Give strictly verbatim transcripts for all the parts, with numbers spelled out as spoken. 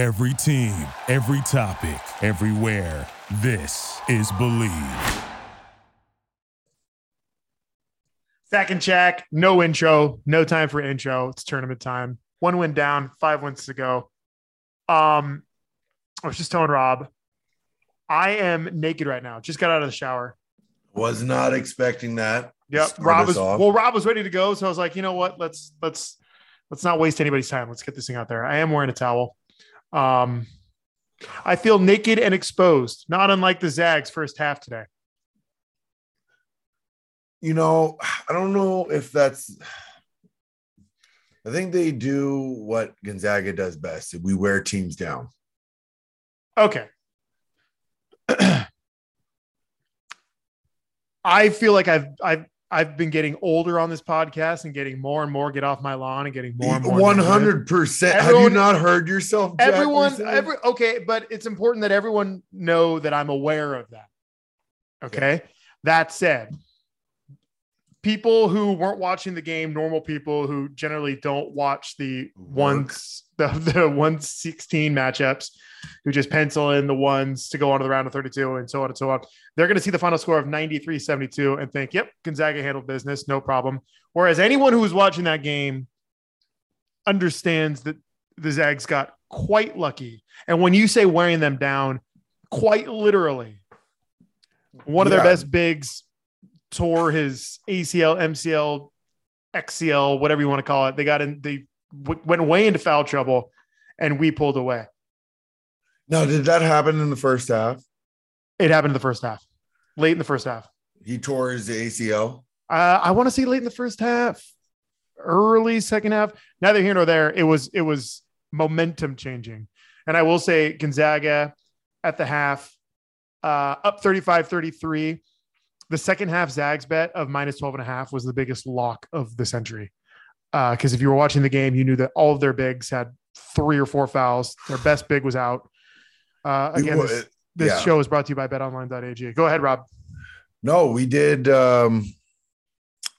Every team, every topic, everywhere. This is Believe. Sack and check. No intro. No time for intro. It's tournament time. One win down, five wins to go. Um, I was just telling Rob, I am naked right now. Just got out of the shower. Was not expecting that. Yep. Rob was off. Well, Rob was ready to go, so I was like, you know what? Let's let's let's not waste anybody's time. Let's get this thing out there. I am wearing a towel. Um, I feel naked and exposed, not unlike the Zags first half today. You know, I don't know if that's – I think they do what Gonzaga does best. We wear teams down. Okay. I feel like I've I've I've been getting older on this podcast and getting more and more get off my lawn and getting more and more. one hundred percent. Have you not heard yourself? Jack, everyone, every, okay, but it's important that everyone know that I'm aware of that. Okay. Yeah. That said, people who weren't watching the game, normal people who generally don't watch the ones, the, the one sixteen matchups, who just pencil in the ones to go on to the round of thirty-two and so on and so on. They're going to see the final score of ninety-three seventy-two and think, yep, Gonzaga handled business, no problem. Whereas anyone who was watching that game understands that the Zags got quite lucky. And when you say wearing them down, quite literally, one of yeah. their best bigs tore his A C L, M C L, X C L, whatever you want to call it. They got in, they w- went way into foul trouble and we pulled away. Now, did that happen in the first half? It happened in the first half, late in the first half. He tore his A C L? Uh, I want to see late in the first half, early second half. Neither here nor there. It was it was momentum changing. And I will say Gonzaga at the half, uh, up thirty-five thirty-three. The second half Zags bet of minus twelve and a half was the biggest lock of the century. Because uh, if you were watching the game, you knew that all of their bigs had three or four fouls. Their best big was out. Uh, again, this, this yeah. show is brought to you by betonline dot a g. Go ahead, Rob. No, we did. Um,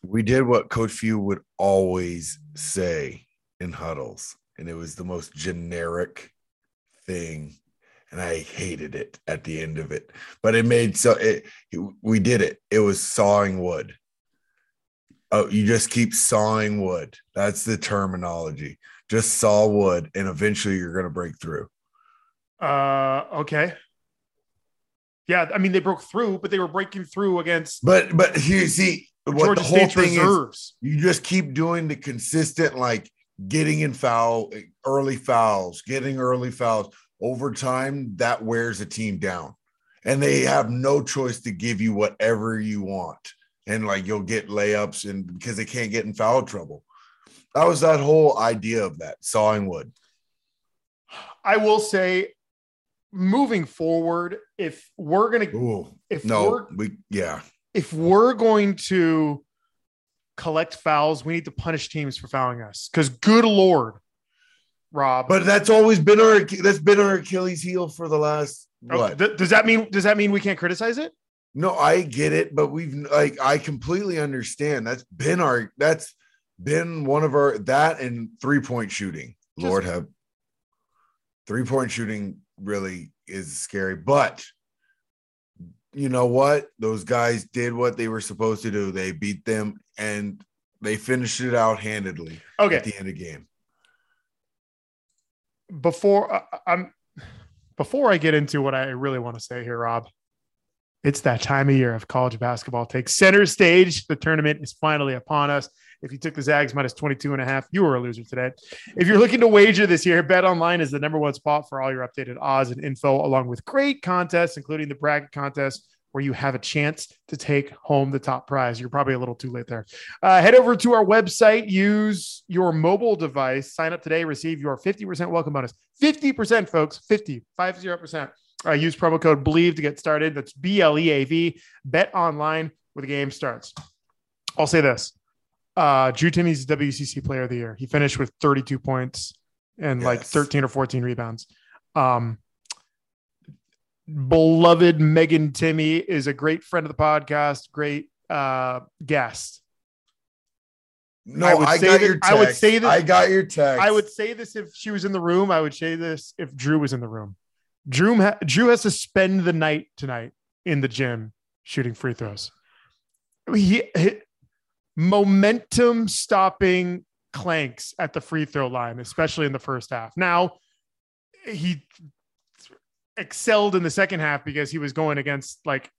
we did what Coach Few would always say in huddles, and it was the most generic thing, and I hated it at the end of it. But it made so it. We did it. It was sawing wood. Oh, you just keep sawing wood. That's the terminology. Just saw wood, and eventually you're going to break through. Uh, okay. Yeah, I mean, they broke through, but they were breaking through against. But but here, see, what Georgia the whole State's thing reserves. Is, you just keep doing the consistent, like, getting in foul, early fouls, getting early fouls. Over time, that wears a team down. And they have no choice to give you whatever you want. And, like, you'll get layups and because they can't get in foul trouble. That was that whole idea of that, sawing wood. I will say, moving forward, if we're going to, if no, we're, we, yeah, if we're going to collect fouls, we need to punish teams for fouling us. Because good Lord, Rob. But that's always been our that's been our Achilles heel for the last. What? Th- does that mean? Does that mean we can't criticize it? No, I get it, but we've like I completely understand. That's been our. That's been one of our that and three point shooting. Just, Lord have. Three point shooting really is scary, but you know what? Those guys did what they were supposed to do. They beat them and they finished it out handedly okay. at the end of the game. Before uh, I'm, before I get into what I really want to say here, Rob, it's that time of year of college basketball takes center stage. The tournament is finally upon us. If you took the Zags minus twenty-two and a half, you were a loser today. If you're looking to wager this year, BetOnline is the number one spot for all your updated odds and info, along with great contests, including the bracket contest, where you have a chance to take home the top prize. You're probably a little too late there. Uh, head over to our website. Use your mobile device. Sign up today. Receive your fifty percent welcome bonus. fifty percent, folks. fifty, five zero percent. Uh, use promo code BLEAV to get started. That's B L E A V. Bet online where the game starts. I'll say this. Uh, Drew Timmy's W C C player of the year. He finished with thirty-two points and yes. like thirteen or fourteen rebounds. Um, beloved Megan Timmy is a great friend of the podcast, great uh, guest. No, I, would I say got that, your text. I would say that I got your text. I would say this if she was in the room. I would say this if Drew was in the room. Drew, ha- Drew has to spend the night tonight in the gym shooting free throws. He, he momentum stopping clanks at the free throw line, especially in the first half. Now he excelled in the second half because he was going against like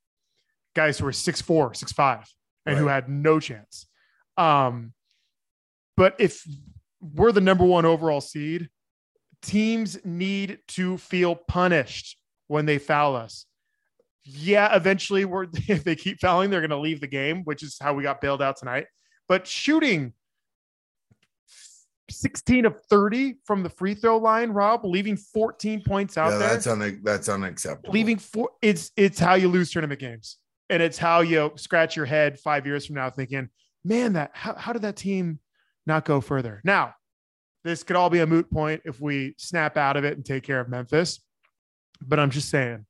guys who were six four, six five and right. who had no chance. Um, but if we're the number one overall seed, teams need to feel punished when they foul us. Yeah, eventually, we're if they keep fouling, they're going to leave the game, which is how we got bailed out tonight. But shooting sixteen of thirty from the free throw line, Rob, leaving fourteen points out yeah, there. That's, un- that's unacceptable. Leaving four, it's it's how you lose tournament games. And it's how you scratch your head five years from now thinking, man, that how, how did that team not go further? Now, this could all be a moot point if we snap out of it and take care of Memphis. But I'm just saying.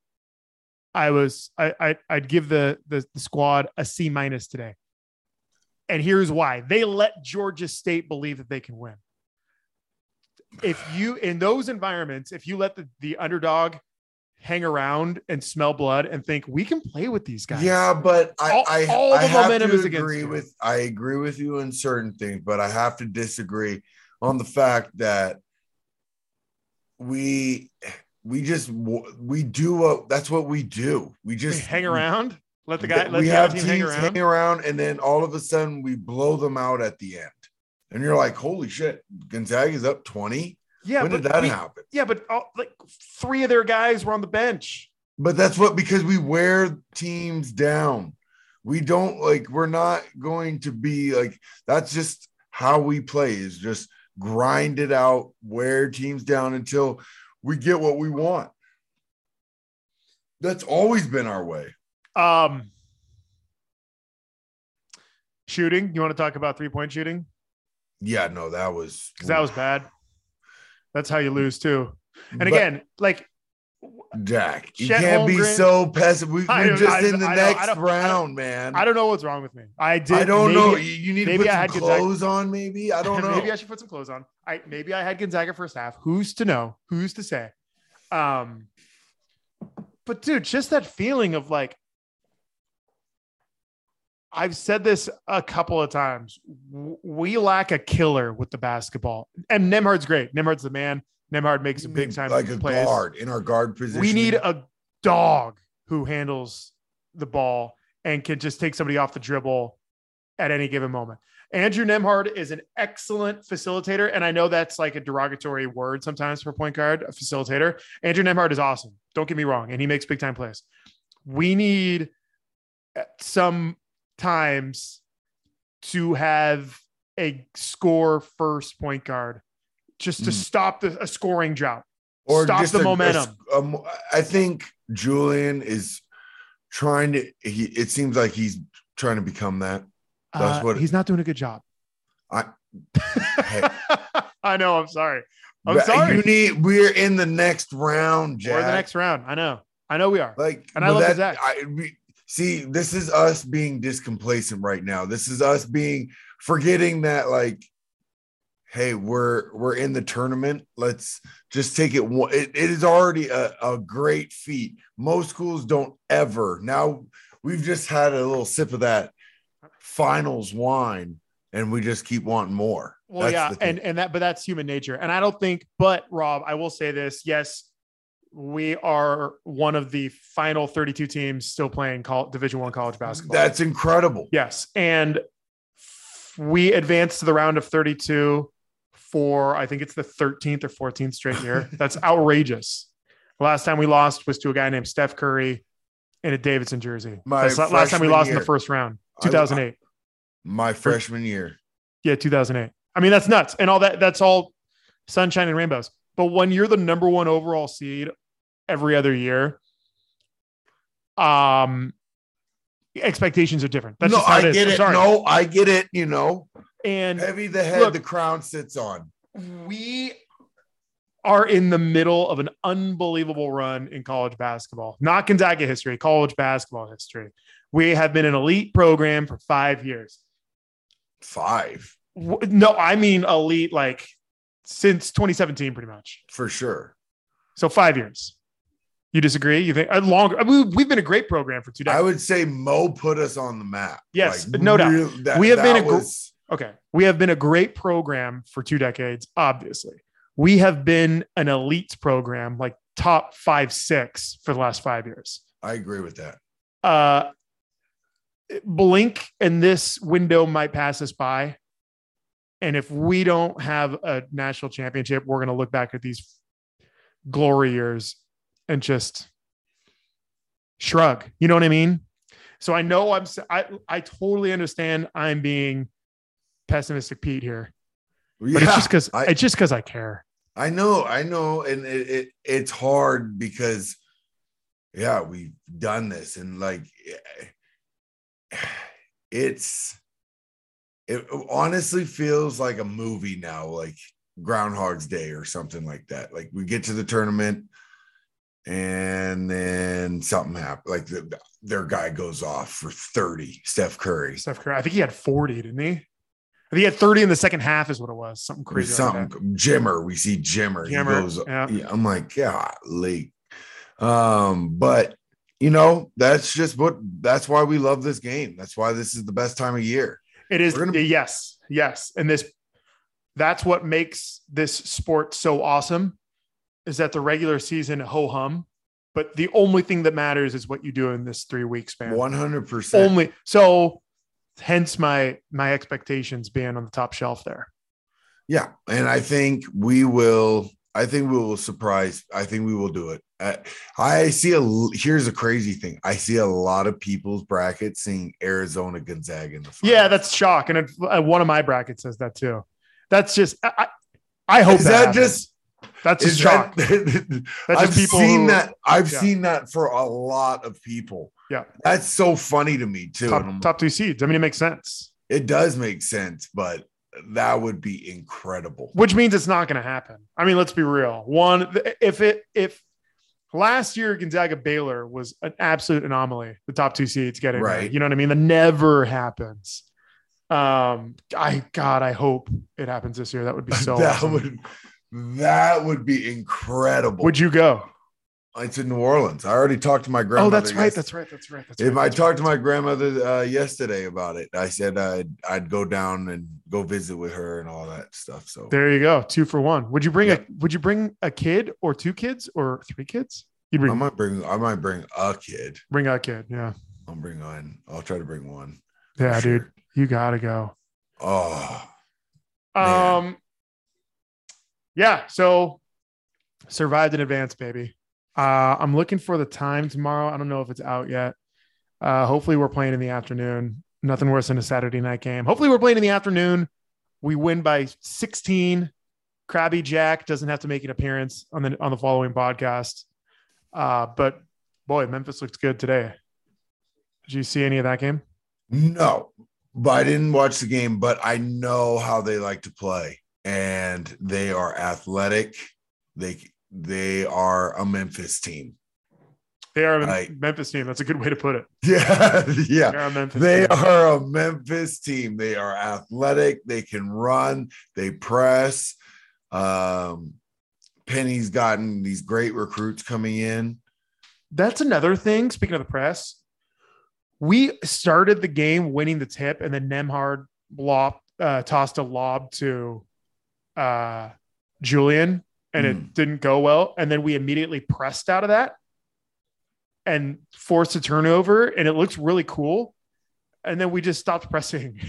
I was I, I I'd give the, the the squad a C minus today, and here's why: they let Georgia State believe that they can win. If you in those environments, if you let the, the underdog hang around and smell blood and think we can play with these guys, yeah, but I all, I, all I the have momentum to is against agree you. with I agree with you on certain things, but I have to disagree on the fact that we. We just we do what that's what we do. We just we hang around, let the guy. Let we the have teams hang around. hang around, and then all of a sudden we blow them out at the end, and you're like, "Holy shit, Gonzaga's up twenty." Yeah, when did that we, happen? Yeah, but all, like three of their guys were on the bench. But that's what because we wear teams down. We don't like we're not going to be like that's just how we play is just grind it out, wear teams down until. We get what we want. That's always been our way. Um, shooting. You want to talk about three-point shooting? Yeah, no, that was... Because that was bad. That's how you lose, too. And but, again, like... Jack, you Chet can't Holmgren, be so passive. We, we're just I, in the I, next I round, man. I don't know what's wrong with me. I did. I don't maybe, know. You need to put some clothes Gonzaga. on, maybe. I don't know. Maybe I should put some clothes on. I maybe I had Gonzaga first half. Who's to know? Who's to say? Um, but dude, just that feeling of like, I've said this a couple of times. We lack a killer with the basketball, and Nembhard's great. Nembhard's the man. Nembhard makes a big time like a plays. guard in our guard position. We need a dog who handles the ball and can just take somebody off the dribble at any given moment. Andrew Nembhard is an excellent facilitator, and I know that's like a derogatory word sometimes for point guard, a facilitator. Andrew Nembhard is awesome. Don't get me wrong, and he makes big time plays. We need sometimes to have a score first point guard. Just to mm. stop the a scoring drought, or stop the a, momentum. A, um, I think Julian is trying to. He, it seems like he's trying to become that. That's uh, what he's not doing a good job. I, hey. I know. I'm sorry. I'm but sorry. You need. We're in the next round, Jack. We're in the next round. I know. I know we are. Like, and I love that. Zach. I, we, see, this is us being discomplacent right now. This is us being forgetting that, like. Hey, we're we're in the tournament. Let's just take it. One, it, it is already a, a great feat. Most schools don't ever. Now we've just had a little sip of that finals wine, and we just keep wanting more. Well, that's yeah, and and that, but that's human nature. And I don't think. But Rob, I will say this: yes, we are one of the final thirty-two teams still playing call, Division One college basketball. That's incredible. Yes, and we advanced to the round of thirty-two. For I think it's the thirteenth or fourteenth straight year. That's outrageous. The last time we lost was to a guy named Steph Curry in a Davidson jersey. My That's last time we lost year. in the first round, two thousand eight. I, I, my freshman year. Yeah, two thousand eight. I mean, that's nuts. And all that, that's all sunshine and rainbows. But when you're the number one overall seed every other year, um, expectations are different. That's no, just how I it get is. it. No, I get it, you know. And heavy the head, look, the crown sits on. We are in the middle of an unbelievable run in college basketball, not Gonzaga history, college basketball history. We have been an elite program for five years. Five. No, I mean elite, like since twenty seventeen, pretty much. For sure. So five years. You disagree? You think uh, longer? I mean, we've been a great program for two decades. I would say Mo put us on the map. Yes, like, no real, doubt. That, we have been a was... gr- okay. We have been a great program for two decades. Obviously, we have been an elite program, like top five, six for the last five years. I agree with that. Uh, blink, and this window might pass us by. And if we don't have a national championship, we're going to look back at these glory years and just shrug. You know what I mean? So I know I'm, I, I totally understand I'm being pessimistic Pete here, yeah, but it's just cause I, it's just cause I care. I know, I know. And it, it it's hard because yeah, we've done this and like, it's, it honestly feels like a movie now, like Groundhog's Day or something like that. Like we get to the tournament, and then something happened. Like the, their guy goes off for thirty. Steph Curry. Steph Curry. I think he had forty, didn't he? I think he had thirty in the second half, is what it was. Something crazy. Something. Like Jimmer. We see Jimmer. Jimmer. He goes, yeah. Yeah, I'm like, golly. Um, but you know, that's just what. That's why we love this game. That's why this is the best time of year. It is. Gonna- yes. Yes. And this. That's what makes this sport so awesome. Is that the regular season ho-hum, but the only thing that matters is what you do in this three-week span. one hundred percent. Only. So hence my my expectations being on the top shelf there. Yeah, and I think we will – I think we will surprise – I think we will do it. I, I see a – here's a crazy thing. I see a lot of people's brackets seeing Arizona Gonzaga in the finals. Yeah, that's shock, and it, one of my brackets says that too. That's just – I I hope is that, that just – That's a Is shock. That, That's I've seen who, that. I've yeah. seen that for a lot of people. Yeah. That's so funny to me too. Top, top two seeds. I mean, it makes sense. It does make sense, but that would be incredible. Which means it's not going to happen. I mean, let's be real. One, if it, if last year Gonzaga Baylor was an absolute anomaly, the top two seeds getting right. There, you know what I mean? That never happens. Um, I, God, I hope it happens this year. That would be so that awesome. Would, That would be incredible. Would you go? It's in New Orleans. I already talked to my grandmother. Oh, that's right. That's right. That's right. That's if right, I talked right. to my grandmother uh, yesterday about it, I said I'd, I'd go down and go visit with her and all that stuff. So there you go. Two for one. Would you bring yeah. a Would you bring a kid or two kids or three kids? You bring. I might bring. I might bring a kid. Bring a kid. Yeah. I'll bring one. I'll try to bring one. Yeah, dude. Sure. You gotta go. Oh. Man. Um. Yeah, so survived in advance, baby. Uh, I'm looking for the time tomorrow. I don't know if it's out yet. Uh, hopefully we're playing in the afternoon. Nothing worse than a Saturday night game. Hopefully we're playing in the afternoon. We win by sixteen. Krabby Jack doesn't have to make an appearance on the on the following podcast. Uh, but, boy, Memphis looks good today. Did you see any of that game? No, but I didn't watch the game, but I know how they like to play. And they are athletic. They they are a Memphis team. They are a like, Memphis team. That's a good way to put it. Yeah, yeah. They, are a Memphis, they are a Memphis team. They are athletic. They can run. They press. Um, Penny's gotten these great recruits coming in. That's another thing. Speaking of the press, we started the game winning the tip, and then Nembhard lob, uh, tossed a lob to uh Julian and mm. it didn't go well, and then we immediately pressed out of that and forced a turnover, and it looks really cool, and then we just stopped pressing.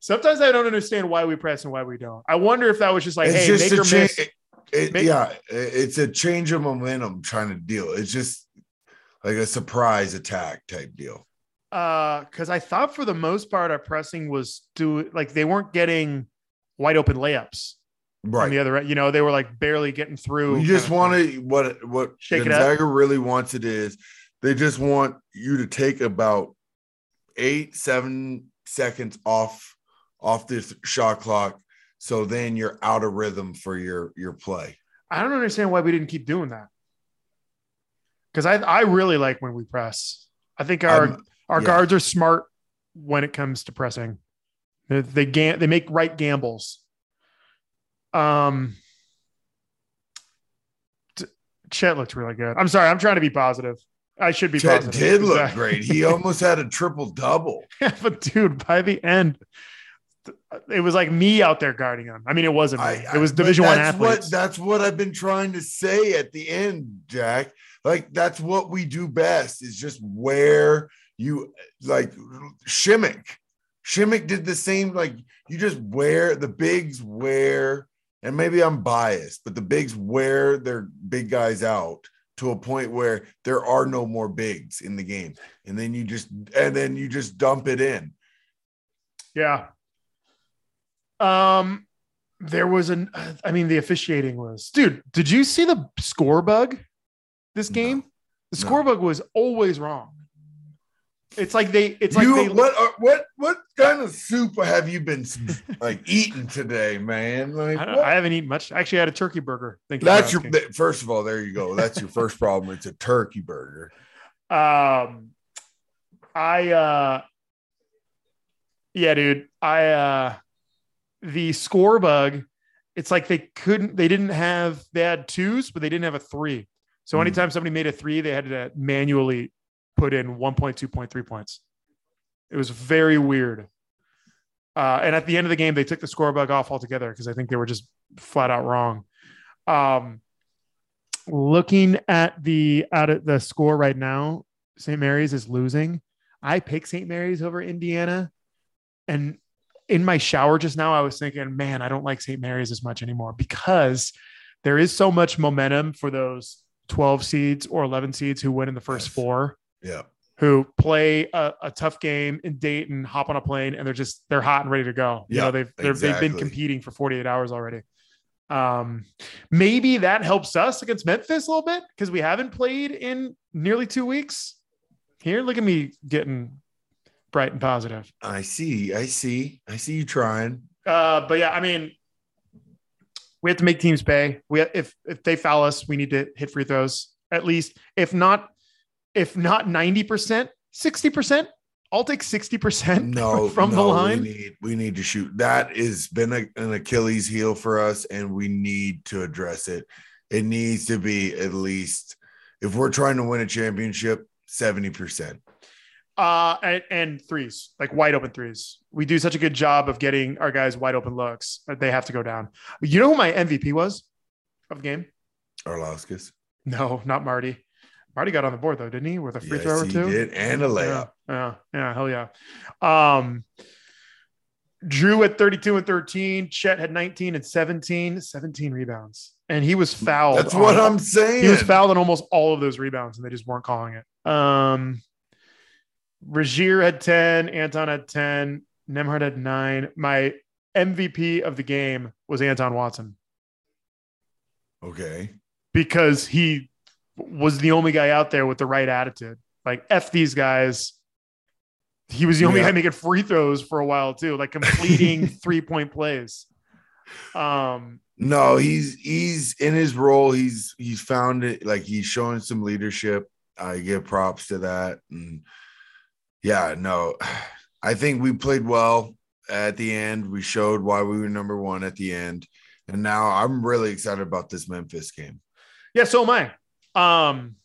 Sometimes I don't understand why we press and why we don't. I wonder if that was just like, it's hey just make or cha- miss. It, it, make- yeah it's a change of momentum trying to deal. It's just like a surprise attack type deal, uh because I thought for the most part our pressing was do like they weren't getting wide open layups, right? On the other end, you know, they were like barely getting through. You just want to what what Gonzaga really wants it is they just want you to take about eight, seven seconds off off this shot clock, so then you're out of rhythm for your your play. I don't understand why we didn't keep doing that, because I I really like when we press. I think our I'm, our yeah. guards are smart when it comes to pressing. They they, ga- they make right gambles. Um, T- Chet looked really good. I'm sorry, I'm trying to be positive. I should be Chet positive. Chet did look I, great. He almost had a triple double. Yeah, but dude, by the end, it was like me out there guarding him. I mean, it wasn't me. I, it was Division I athletes. What, that's what I've been trying to say at the end, Jack. Like, that's what we do best is just wear you like Shimmick. Shimmick did the same. Like, you just wear the bigs wear, and maybe I'm biased, but the bigs wear their big guys out to a point where there are no more bigs in the game. And then you just, and then you just dump it in. Yeah. Um, there was an, I mean, the officiating was, dude, did you see the score bug this game? No, the score no. bug was always wrong. It's like they, it's you, like, they, what, uh, what, what kind of soup have you been like eating today, man? Like, I, I haven't eaten much. I actually had a turkey burger. That's your, th- first of all, there you go. That's your first problem. It's a turkey burger. Um, I, uh, yeah, dude, I, uh, the score bug, it's like they couldn't, they didn't have, they had twos, but they didn't have a three. So mm. anytime somebody made a three, they had to manually put in one point two point three points. It was very weird. Uh, and at the end of the game, they took the score bug off altogether because I think they were just flat out wrong. Um, looking at the, at the score right now, Saint Mary's is losing. I picked Saint Mary's over Indiana. And in my shower just now, I was thinking, man, I don't like Saint Mary's as much anymore because there is so much momentum for those twelve seeds or eleven seeds who win in the first nice. four. Yeah. Who play a, a tough game in Dayton, hop on a plane, and they're just, they're hot and ready to go. You yeah, know, they've, exactly. they've been competing for forty-eight hours already. Um, maybe that helps us against Memphis a little bit because we haven't played in nearly two weeks. Here, look at me getting bright and positive. I see. I see. I see you trying. Uh, but yeah, I mean, we have to make teams pay. We have, if, if they foul us, we need to hit free throws at least. If not, If not ninety percent, sixty percent, I'll take sixty percent no, from no, the line. We need, we need to shoot. That has been a, an Achilles heel for us, and we need to address it. It needs to be at least, if we're trying to win a championship, seventy percent. Uh, and, and threes, like wide open threes. We do such a good job of getting our guys wide open looks. They have to go down. You know who my M V P was of the game? Arlauskas. No, not Marty. Marty got on the board though, didn't he? With a free yes, throw or two, he did, and a layup. Yeah, yeah, yeah, hell yeah. Um, Drew at thirty-two and thirteen. Chet had nineteen and seventeen, seventeen rebounds, and he was fouled. That's on, what I'm saying. He was fouled on almost all of those rebounds, and they just weren't calling it. Um, Regier had ten. Anton had ten. Nembhard had nine. My M V P of the game was Anton Watson. Okay, because he was the only guy out there with the right attitude. Like, F these guys. He was the only yeah. guy making free throws for a while too, like completing three-point plays. Um, no, he's he's in his role. He's he's found it. Like, he's showing some leadership. I give props to that. And yeah, no, I think we played well at the end. We showed why we were number one at the end. And now I'm really excited about this Memphis game. Yeah, so am I. Um,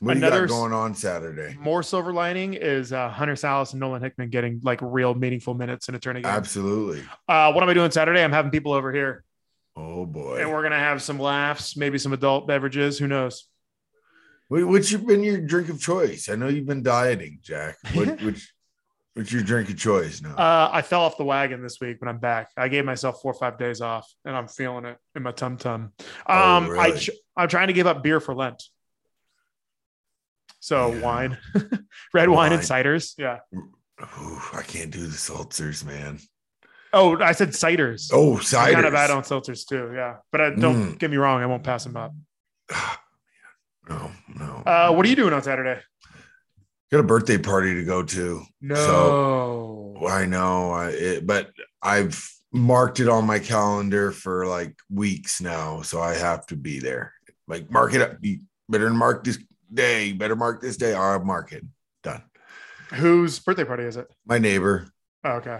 what another you got going on Saturday? More silver lining is uh, Hunter Salas and Nolan Hickman getting like real meaningful minutes in a tournament. Absolutely. Uh, what am I doing Saturday? I'm having people over here. Oh boy! And we're gonna have some laughs, maybe some adult beverages. Who knows? Wait, what's been your drink of choice? I know you've been dieting, Jack. What, which, what's your drink of choice now? Uh, I fell off the wagon this week, but I'm back. I gave myself four or five days off, and I'm feeling it in my tum tum. Um, oh, really? I. Ch- I'm trying to give up beer for Lent. So yeah. wine, red wine. wine and ciders. Yeah. Ooh, I can't do the seltzers, man. Oh, I said ciders. Oh, ciders. I'm kind of bad on seltzers too. Yeah. But I, don't mm. get me wrong. I won't pass them up. No, no. Uh, what are you doing on Saturday? Got a birthday party to go to. No. So, I know. I, it, but I've marked it on my calendar for like weeks now. So I have to be there. Like, mark it up. You better mark this day. You better mark this day. I'll mark it. Done. Whose birthday party is it? My neighbor. Oh, okay.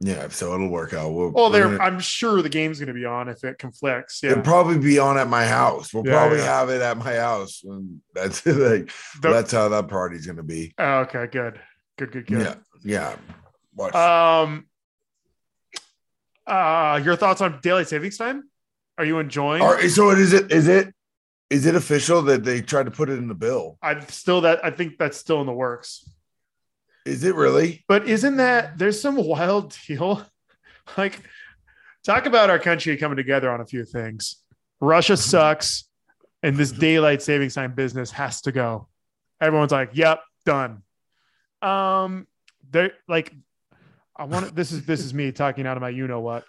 Yeah, so it'll work out. We'll, well, they're, gonna, I'm sure the game's going to be on if it conflicts. Yeah. It'll probably be on at my house. We'll yeah, probably yeah. have it at my house. And that's like the, that's how that party's going to be. Oh, okay, good. Good, good, good. Yeah, yeah. Um, uh, your thoughts on daylight savings time? Are you enjoying? Are, so it is it is it is it official that they tried to put it in the bill? I'm still that. I think that's still in the works. Is it really? But isn't that – there's some wild deal. Like, talk about our country coming together on a few things. Russia sucks, and this daylight savings time business has to go. Everyone's like, yep, done. Um, they're like, I want – this is this is me talking out of my you-know-what.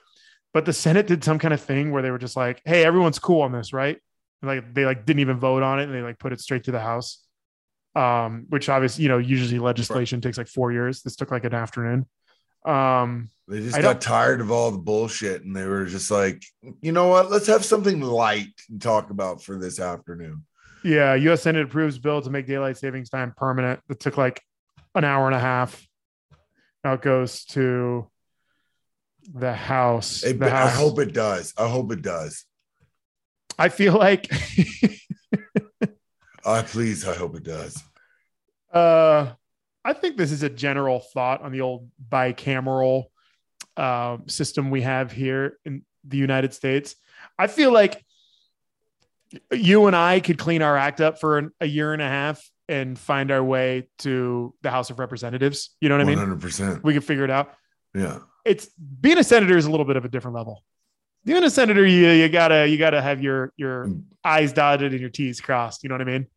But the Senate did some kind of thing where they were just like, hey, everyone's cool on this, right? And like they, like, didn't even vote on it, and they, like, put it straight to the House. Um, which obviously, you know, usually legislation takes like four years. This took like an afternoon. Um, they just I got tired of all the bullshit, and they were just like, you know what? Let's have something light to talk about for this afternoon. Yeah, U S Senate approves bill to make daylight savings time permanent. It took like an hour and a half. Now it goes to the House. It, the House. I hope it does. I hope it does. I feel like. Uh, please, I hope it does. Uh, I think this is a general thought on the old bicameral uh, system we have here in the United States. I feel like you and I could clean our act up for an, a year and a half and find our way to the House of Representatives. You know what I mean? one hundred percent. We could figure it out. Yeah. It's being a senator is a little bit of a different level. Being a senator, you you gotta you gotta have your your I's dotted and your T's crossed. You know what I mean?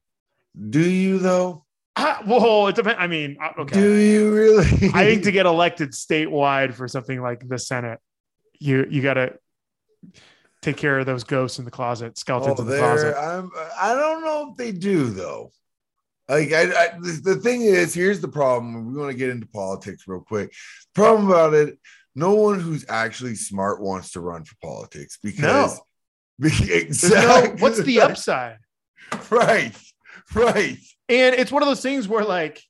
Do you though? I, well, it depends. I mean, okay. Do you really? I think to get elected statewide for something like the Senate, you you gotta take care of those ghosts in the closet, skeletons oh, in the closet. I'm, I don't know if they do though. Like I, I, the, the thing is, here's the problem. We want to get into politics real quick. The problem about it. No one who's actually smart wants to run for politics because no. Exactly. No, what's the upside? Right. Right. And it's one of those things where like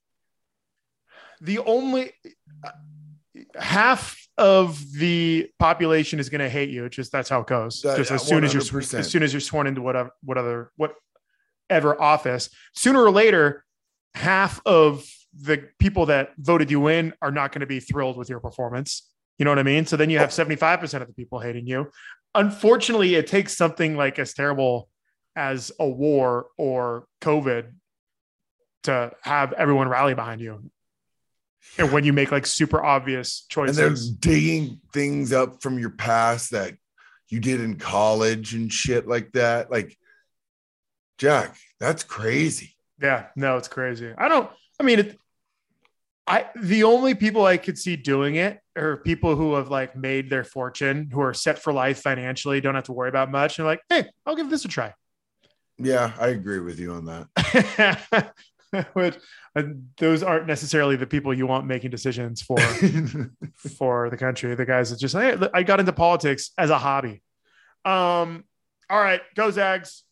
the only uh, half of the population is going to hate you. It's just, that's how it goes. That, just as soon as you're, as soon as you're sworn into whatever, what other, whatever office, sooner or later, half of the people that voted you in are not going to be thrilled with your performance. You know what I mean? So then you have seventy-five percent of the people hating you. Unfortunately, it takes something like as terrible as a war or COVID to have everyone rally behind you. And when you make like super obvious choices. And they're digging things up from your past that you did in college and shit like that. Like, Jack, that's crazy. Yeah, no, it's crazy. I don't, I mean, it, I, the only people I could see doing it are people who have like made their fortune, who are set for life financially, don't have to worry about much. And like, hey, I'll give this a try. Yeah, I agree with you on that. Which, uh, those aren't necessarily the people you want making decisions for for the country. The guys that just, hey, I got into politics as a hobby. Um, all right, go Zags.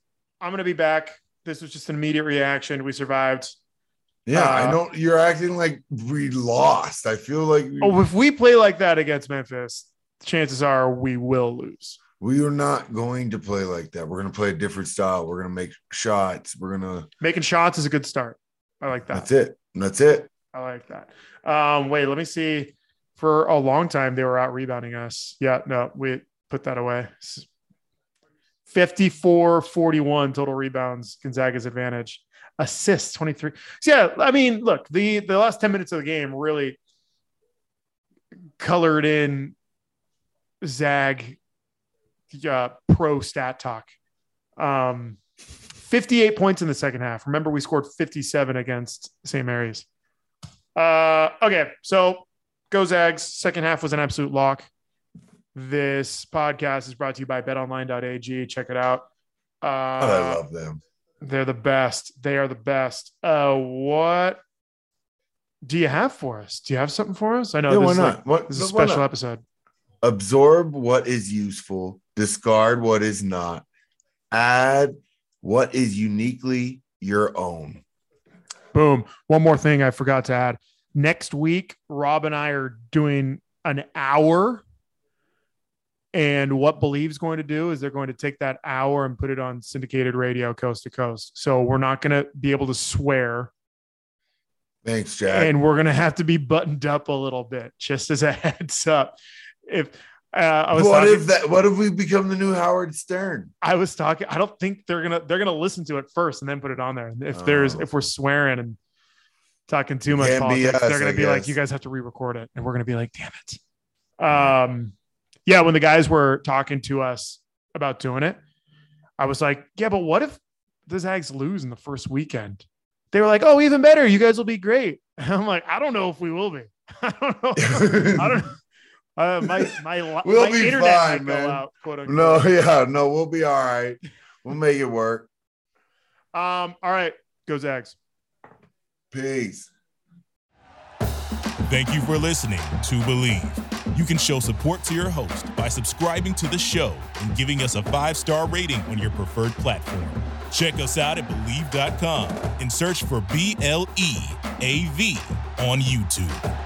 I'm going to be back. This was just an immediate reaction. We survived. Yeah, uh, I don't. You're acting like we lost. I feel like. We, oh, if we play like that against Memphis, chances are we will lose. We are not going to play like that. We're going to play a different style. We're going to make shots. We're going to making shots is a good start. I like that. That's it. That's it. I like that. Um, wait, let me see. For a long time, they were out rebounding us. Yeah, no, we put that away. fifty-four forty-one total rebounds. Gonzaga's advantage. Assists twenty-three. So yeah, I mean, look, the the last ten minutes of the game really colored in Zag uh, pro stat talk. Um, fifty-eight points in the second half. Remember, we scored fifty-seven against Saint Mary's. Uh, okay, so go Zags. Second half was an absolute lock. This podcast is brought to you by bet online dot a g. Check it out. Uh, oh, I love them. They're the best. They are the best. Uh, what do you have for us? Do you have something for us? I know yeah, this, why not? Is like, what, this is a special episode. Absorb what is useful, discard what is not, add what is uniquely your own. Boom. One more thing I forgot to add. Next week, Rob and I are doing an hour. And what Believe's going to do is they're going to take that hour and put it on syndicated radio coast to coast. So we're not going to be able to swear. Thanks, Jack. And we're going to have to be buttoned up a little bit, just as a heads up. If uh, I was what talking, if that? What if we become the new Howard Stern? I was talking. I don't think they're gonna they're gonna listen to it first and then put it on there. If oh. there's if we're swearing and talking too much politics, us, they're gonna I be guess. like, you guys have to re-record it, and we're gonna be like, damn it. Um, yeah. When the guys were talking to us about doing it, I was like, yeah, but what if the Zags lose in the first weekend? They were like, oh, even better. You guys will be great. And I'm like, I don't know if we will be. I don't know. I don't know. Uh, my my, we'll my be internet fine, might go out, quote unquote. No, yeah. No, we'll be all right. We'll make it work. Um. All right. Go Zags. Peace. Thank you for listening to Believe. You can show support to your host by subscribing to the show and giving us a five-star rating on your preferred platform. Check us out at Believe dot com and search for B L E A V on YouTube.